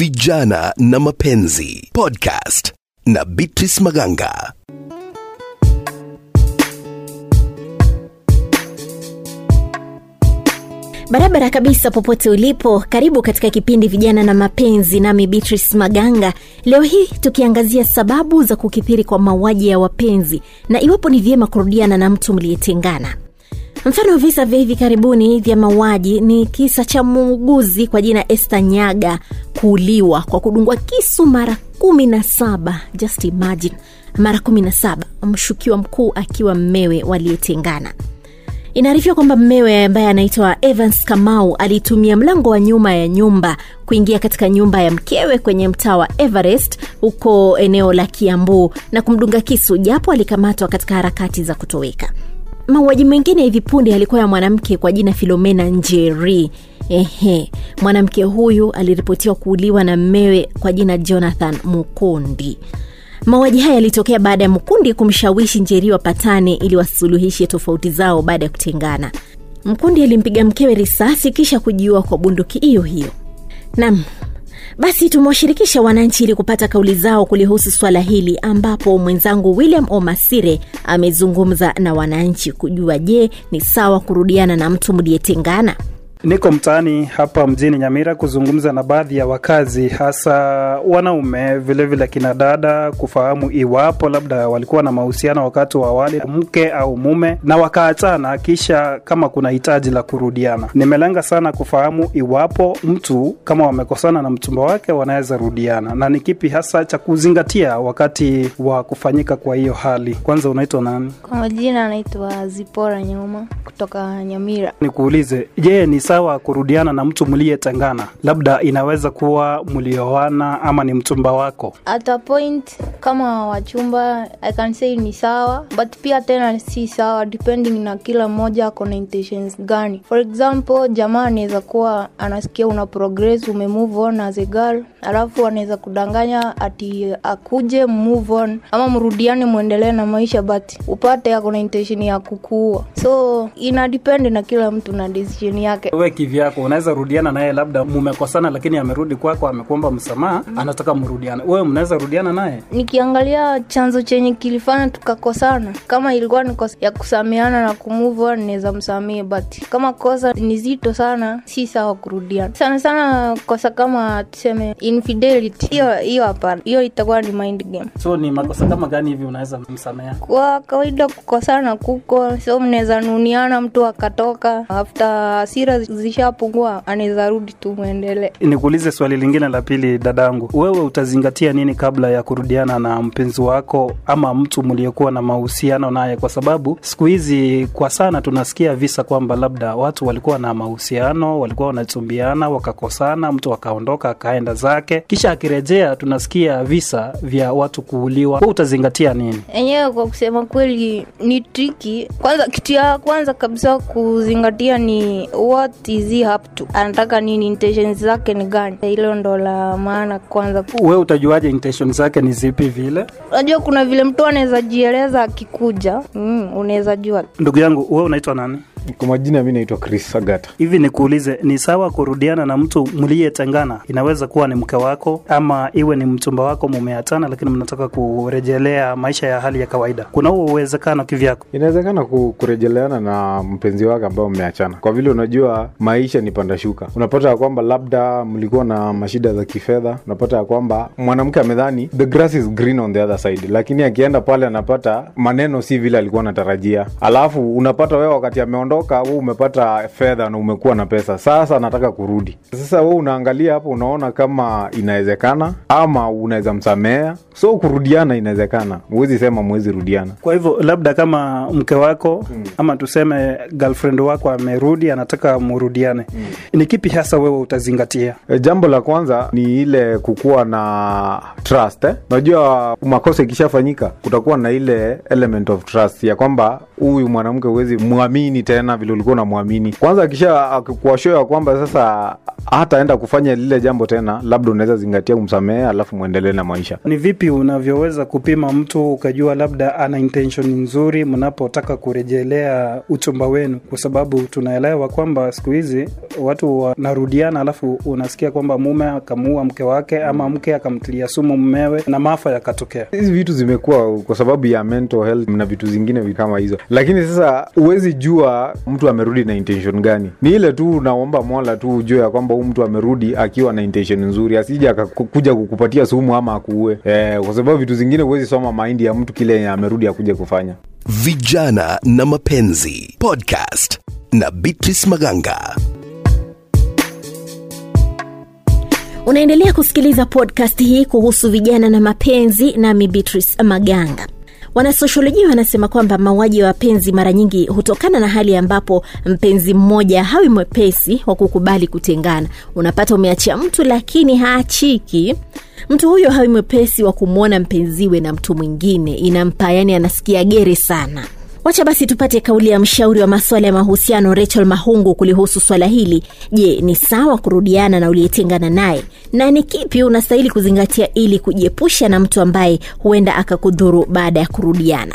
Vijana na Mapenzi Podcast na Beatrice Maganga. Barabara kabisa popote ulipo, karibu katika kipindi Vijana na Mapenzi, nami Beatrice Maganga. Leo hii tukiangazia sababu za kukithiri kwa mauaji ya wapenzi na iwapo ni vyema kurudiana na mtu mliyetengana. Mfano visa vya hivi karibuni vya mauaji ni kisa cha muuguzi kwa jina Esther Nyaga kuuliwa kwa kudungwa kisu mara 17. Just imagine, mara 17, mshukiwa mkuu akiwa mmewe waliyetengana. Inaarifiwa kwamba mmewe ambaye anaitwa Evans Kamau alitumia mlango wa nyuma ya nyumba kuingia katika nyumba ya mkewe kwenye mtaa wa Everest huko eneo la Kiambu na kumdunga kisu, japo alikamatwa katika harakati za kutoweka. Mauaji mengine hivi punde alikuwa ya mwanamke kwa jina Filomena Njeri. Mwanamke huyu aliripotiwa kuuliwa na mmewe kwa jina Jonathan Mkondi. Mauaji haya yalitokea baada ya Mkondi kumshawishi Njeri wapatane ili wasuluhishe tofauti zao baada ya kutengana. Mkondi alimpiga mkewe risasi kisha kujiua kwa bunduki hiyo hiyo. Naam. Basi tumewashirikisha wananchi ili kupata kauli zao kulihusu swala hili, ambapo mwenzangu William Omasire amezungumza na wananchi kujua je, ni sawa kurudiana na mtu mliyetengana. Niko mtaani hapa mjini Nyamira kuzungumza na baadhi ya wakazi, hasa wanaume vile vile kina dada, kufahamu iwapo labda walikuwa na mahusiano wakati wa awali, mke au mume, na wakaachana, kisha kama kuna hitaji la kurudiana. Nimelenga sana kufahamu iwapo mtu kama wamekosana na mchumba wake wanaweza rudiana, na ni kipi hasa cha kuzingatia wakati wa kufanyika kwa hiyo hali. Kwanza unaitwa nani? Kwa jina naitwa Zipora Nyuma kutoka Nyamira. Nikuulize, je, ni sawa kurudiana na mtu mliyetengana? Labda inaweza kuwa mlioana ama ni mchumba wako. At a point kama wachumba, I can say ni sawa, but pia tena si sawa, depending na kila mmoja ako na intentions gani. For example, jamaa anaweza kuwa anasikia una progress, ume move on as a girl, alafu anaweza kudanganya ati akuje move on ama mrudiane muendelee na maisha, but upate ako na intention ya kukuua. So ina depend na kila mtu na decision yake. Wewe kivyako unaweza rudiana naye, labda mmekosana lakini amerudi kwako, amekuomba msamaha, anataka mrudiane. Wewe mnaweza rudiana naye? Nikiangalia chanzo chenye kilifanya tukakosana, kama ilikuwa ni kosa ya kusameheana na kumove on, naweza msamehe, but kama kosa ni zito sana, si sawa kurudiana. Sana sana kosa kama tuseme infidelity, hiyo hapana, hiyo itakuwa ni mind game. So ni makosa kama gani hivi unaweza msamehe? Kwa kawaida kukosana kuko, so mnaweza nuniana, mtu akatoka after sira zishapungua, anezarudi tu muendelee. Nikuulize swali lingine la pili, dadangu. Wewe utazingatia nini kabla ya kurudiana na mpenzi wako ama mtu mliokuwa na mahusiano naye? Kwa sababu siku hizi kwa sana tunasikia visa kwamba labda watu walikuwa na mahusiano, walikuwa wanachumbiana, wakakosana, mtu akaondoka akaenda zake, kisha akirejea tunasikia visa vya watu kuuliwa. Wewe utazingatia nini? Enyewe kwa kusema kweli ni tricky. Kwanza kitu ya kwanza kabisa kuzingatia ni what is he up to? Anataka nini? Intentions zake ni gani? Hilo ndo la maana kwanza. Wewe utajuaje intentions zake ni zipi vile? Unajua kuna vile mtu anaweza jieleza akikuja, unaweza jua. Ndugu yangu, wewe unaitwa nani? Kwa majina mimi naitwa Chris Agata. Hivi nikuulize, ni sawa kurudiana na mtu mliyetengana? Inaweza kuwa ni mke wako ama iwe ni mchumba wako, mmeachana lakini mnataka kurejelea maisha ya hali ya kawaida. Kuna uwezekano kivyako? Inawezekana kurejeleana na mpenzi wako ambao mmeachana. Kwa vile unajua maisha ni panda shuka. Unapata kwamba labda mlikuwa na mashida za kifedha, unapata kwamba mwanamke amedhani the grass is green on the other side, lakini akienda pale anapata maneno si vile alikuwa anatarajia. Alafu unapata wewe wakati ameondoka wewe umepata fedha na umekuwa na pesa. Sasa anataka kurudi. Sasa wewe unaangalia hapo, unaona kama inawezekana ama unaweza msamea. So kurudiana inawezekana. Huwezi sema mwezi rudiana. Kwa hivyo labda kama mke wako ama tuseme girlfriend wako amerudi, anataka murudiane, ni kipi hasa wewe utazingatia? Jambo la kwanza ni ile kukuwa na trust. Unajua makosa ikishafanyika kutakuwa na ile element of trust ya kwamba huyu mwanamke huwezi muamini tena. tena vile ulikuwa unamwamini. Kwanza kisha kuashoa kwamba sasa hataenda kufanya lile jambo tena, labda unaweza zingatia kumsamehe alafu muendelee na maisha. Ni vipi unavyoweza kupima mtu ukajua labda ana intention nzuri mnapotaka kurejelea uchumba wenu? Kwa sababu tunaelewa kwamba siku hizi watu wanarudiana, alafu unasikia kwamba mume akamuua mke wake ama mke akamtilia sumu mumewe na maafa yakatokea. Hizi vitu zimekuwa kwa sababu ya mental health na vitu zingine kama hizo. Lakini sasa uwezi jua mtu amerudi na intention gani. Ni ile tu naomba Mola tu ujue kwamba huyu mtu amerudi akiwa na intention nzuri, asije akakuja kukupatia sumu ama akuue. Kwa sababu vitu zingine uwezi soma mind ya mtu kile amerudi akuje kufanya. Vijana na Mapenzi Podcast na Beatrice Maganga. Unaendelea kusikiliza podcast hii kuhusu vijana na mapenzi na Beatrice Maganga. Wanasosholojia wanasema kwamba mauaji ya wapenzi mara nyingi hutokana na hali ambapo mpenzi mmoja hawi mwepesi wa kukubali kutengana. Unapata umeachia mtu lakini haachiki. Mtu huyo hawi mwepesi wa kumuona mpenziwe na mtu mwingine, inampa yani anasikia gere sana. Wacha basi tupate kauli ya mshauri wa masuala ya mahusiano Rachel Mahungu kulihusu swala hili. Je, ni sawa kurudiana na uliyetengana naye? Na ni kipi unastahili kuzingatia ili kujiepusha na mtu ambaye huenda akakudhuru baada ya kurudiana?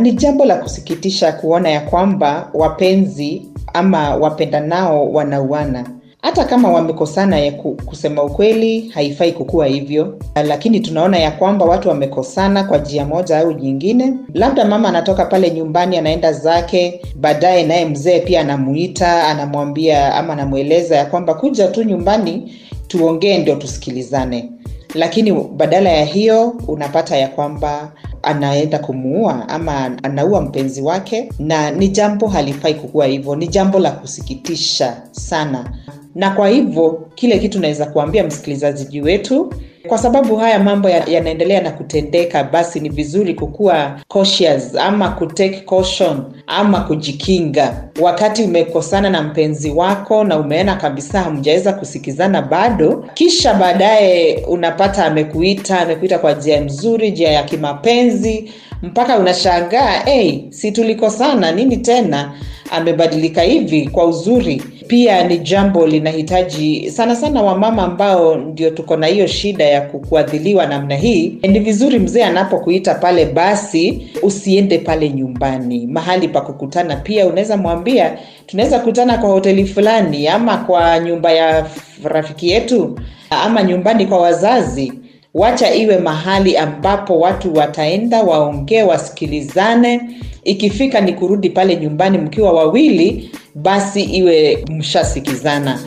Ni jambo la kusikitisha kuona ya kwamba wapenzi ama wapendanao wanauana. Hata kama wamekosana, ya kusema ukweli haifai kukua hivyo, lakini tunaona ya kwamba watu wamekosana kwa njia moja au nyingine. Labda mama anatoka pale nyumbani anaenda zake, baadaye naye mzee pia anamuita, anamwambia ama anamueleza ya kwamba kuja tu nyumbani tuongee ndio tusikilizane. Lakini badala ya hiyo unapata ya kwamba anaenda kumuua ama anaua mpenzi wake, na ni jambo halifai kukua hivyo. Ni jambo la kusikitisha sana. Na kwa hivyo kile kitu naweza kuambia msikilizaji wetu, kwa sababu haya mambo yanaendelea na kutendeka, basi ni vizuri kukua cautious ama kutake caution ama kujikinga. Wakati umekosana na mpenzi wako na umeona kabisa hamjaweza kusikizana bado, kisha baadaye unapata amekuita kwa njia nzuri, njia ya kimapenzi, mpaka unashangaa, si tulikosana nini tena amebadilika hivi kwa uzuri. Pia ni jambo linahitaji sana sana wamama ambao ndio tuko na hiyo shida ya kuadhiliwa namna hii. Ni vizuri mzee anapokuita pale, basi usiende pale nyumbani. Mahali pa kukutana pia unaweza mwambia tunaweza kutana kwa hoteli fulani ama kwa nyumba ya rafiki yetu ama nyumbani kwa wazazi. Wacha iwe mahali ambapo watu wataenda waongee, wasikilizane. Ikifika ni kurudi pale nyumbani mkiwa wawili, basi iwe mshasikizana.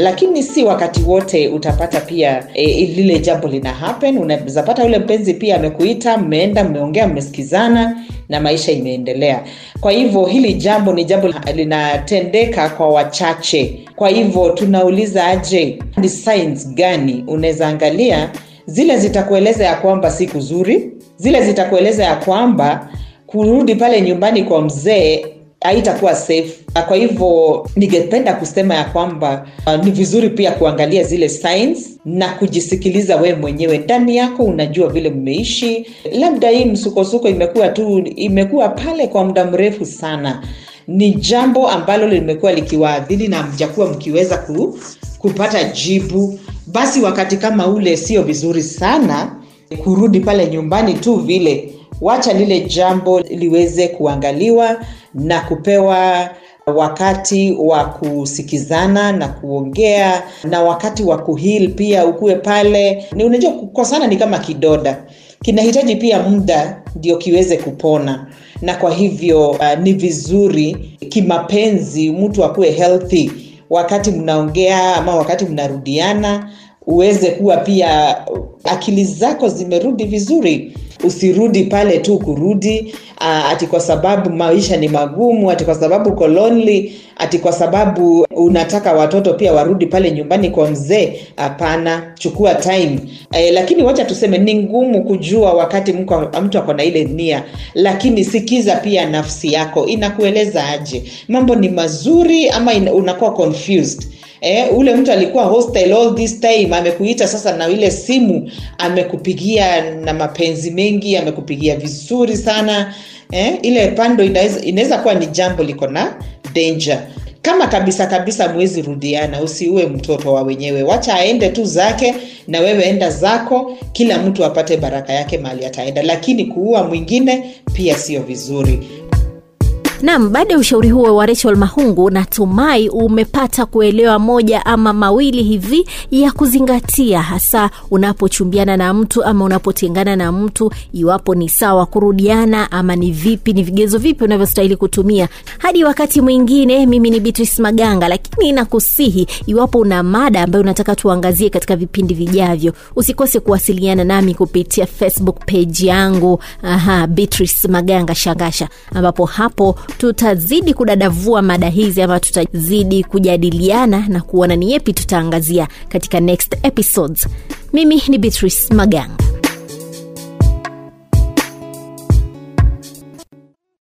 Lakini si wakati wote utapata pia lile jambo lina happen. Unaweza pata ule mpenzi pia amekuita, mmeenda, mmeongea, mmesikizana na maisha imeendelea. Kwa hivyo hili jambo ni jambo linatendeka kwa wachache. Kwa hivyo tunauliza aje, ni signs gani unaweza angalia? Zile zitakueleza ya kwamba si kuzuri, zile zitakueleza ya kwamba kurudi pale nyumbani kwa mzee haitakuwa safe. Kwa hivyo ningependa kusema ya kwamba ni vizuri pia kuangalia zile signs na kujisikiliza wewe mwenyewe ndani yako. Unajua vile mmeishi, labda hii msukosuko imekuwa pale kwa muda mrefu sana. Ni jambo ambalo limekuwa likiwaadhili na mjakuwa mkiweza kupata jibu. Basi wakati kama ule sio vizuri sana kurudi pale nyumbani tu vile. Wacha lile jambo liweze kuangaliwa na kupewa wakati wa kusikizana na kuongea, na wakati wa kuheal pia ukue pale. Ni unajua kukosana ni kama kidoda, kinahitaji pia muda ndio kiweze kupona. Na kwa hivyo ni vizuri kimapenzi mtu akue healthy. Wakati mnaongea ama wakati mnarudiana uweze kuwa pia akili zako zimerudi vizuri. Usirudi pale tu kurudi ati kwa sababu maisha ni magumu, ati kwa sababu uko lonely, ati kwa sababu unataka watoto pia warudi pale nyumbani kwa mzee. Hapana, chukua time. Lakini wacha tuseme ni ngumu kujua wakati mtu ako na ile nia, lakini sikiza pia nafsi yako inakueleza aje. Mambo ni mazuri ama unakuwa confused. Ule mtu alikuwa hostile all this time, amekuita sasa na ile simu amekupigia na mapenzi mengi, amekupigia vizuri sana. ile pando inaweza kuwa ni jambo liko na danger. Kama kabisa mwezi rudiana, usiue mtoto wa wenyewe. Wacha aende tu zake na wewe enda zako, kila mtu apate baraka yake mahali ataenda. Lakini kuua mwingine pia sio vizuri. Na baada ya ushauri huo wa Rachel Mahungu, natumai umepata kuelewa moja ama mawili hivi ya kuzingatia, hasa unapochumbiana na mtu ama unapotengana na mtu, iwapo ni sawa kurudiana ama ni vipi, ni vigezo vipi unavyostahili kutumia. Hadi wakati mwingine, mimi ni Beatrice Maganga, lakini nakusihi iwapo una mada ambayo unataka tuangazie katika vipindi vijavyo, usikose kuwasiliana nami kupitia Facebook page yangu, Beatrice Maganga Shangasha, ambapo hapo tutazidi kudadavua mada hizi ama tutazidi kujadiliana na kuona ni yepi tutaangazia katika next episodes. Mimi ni Beatrice Maganga.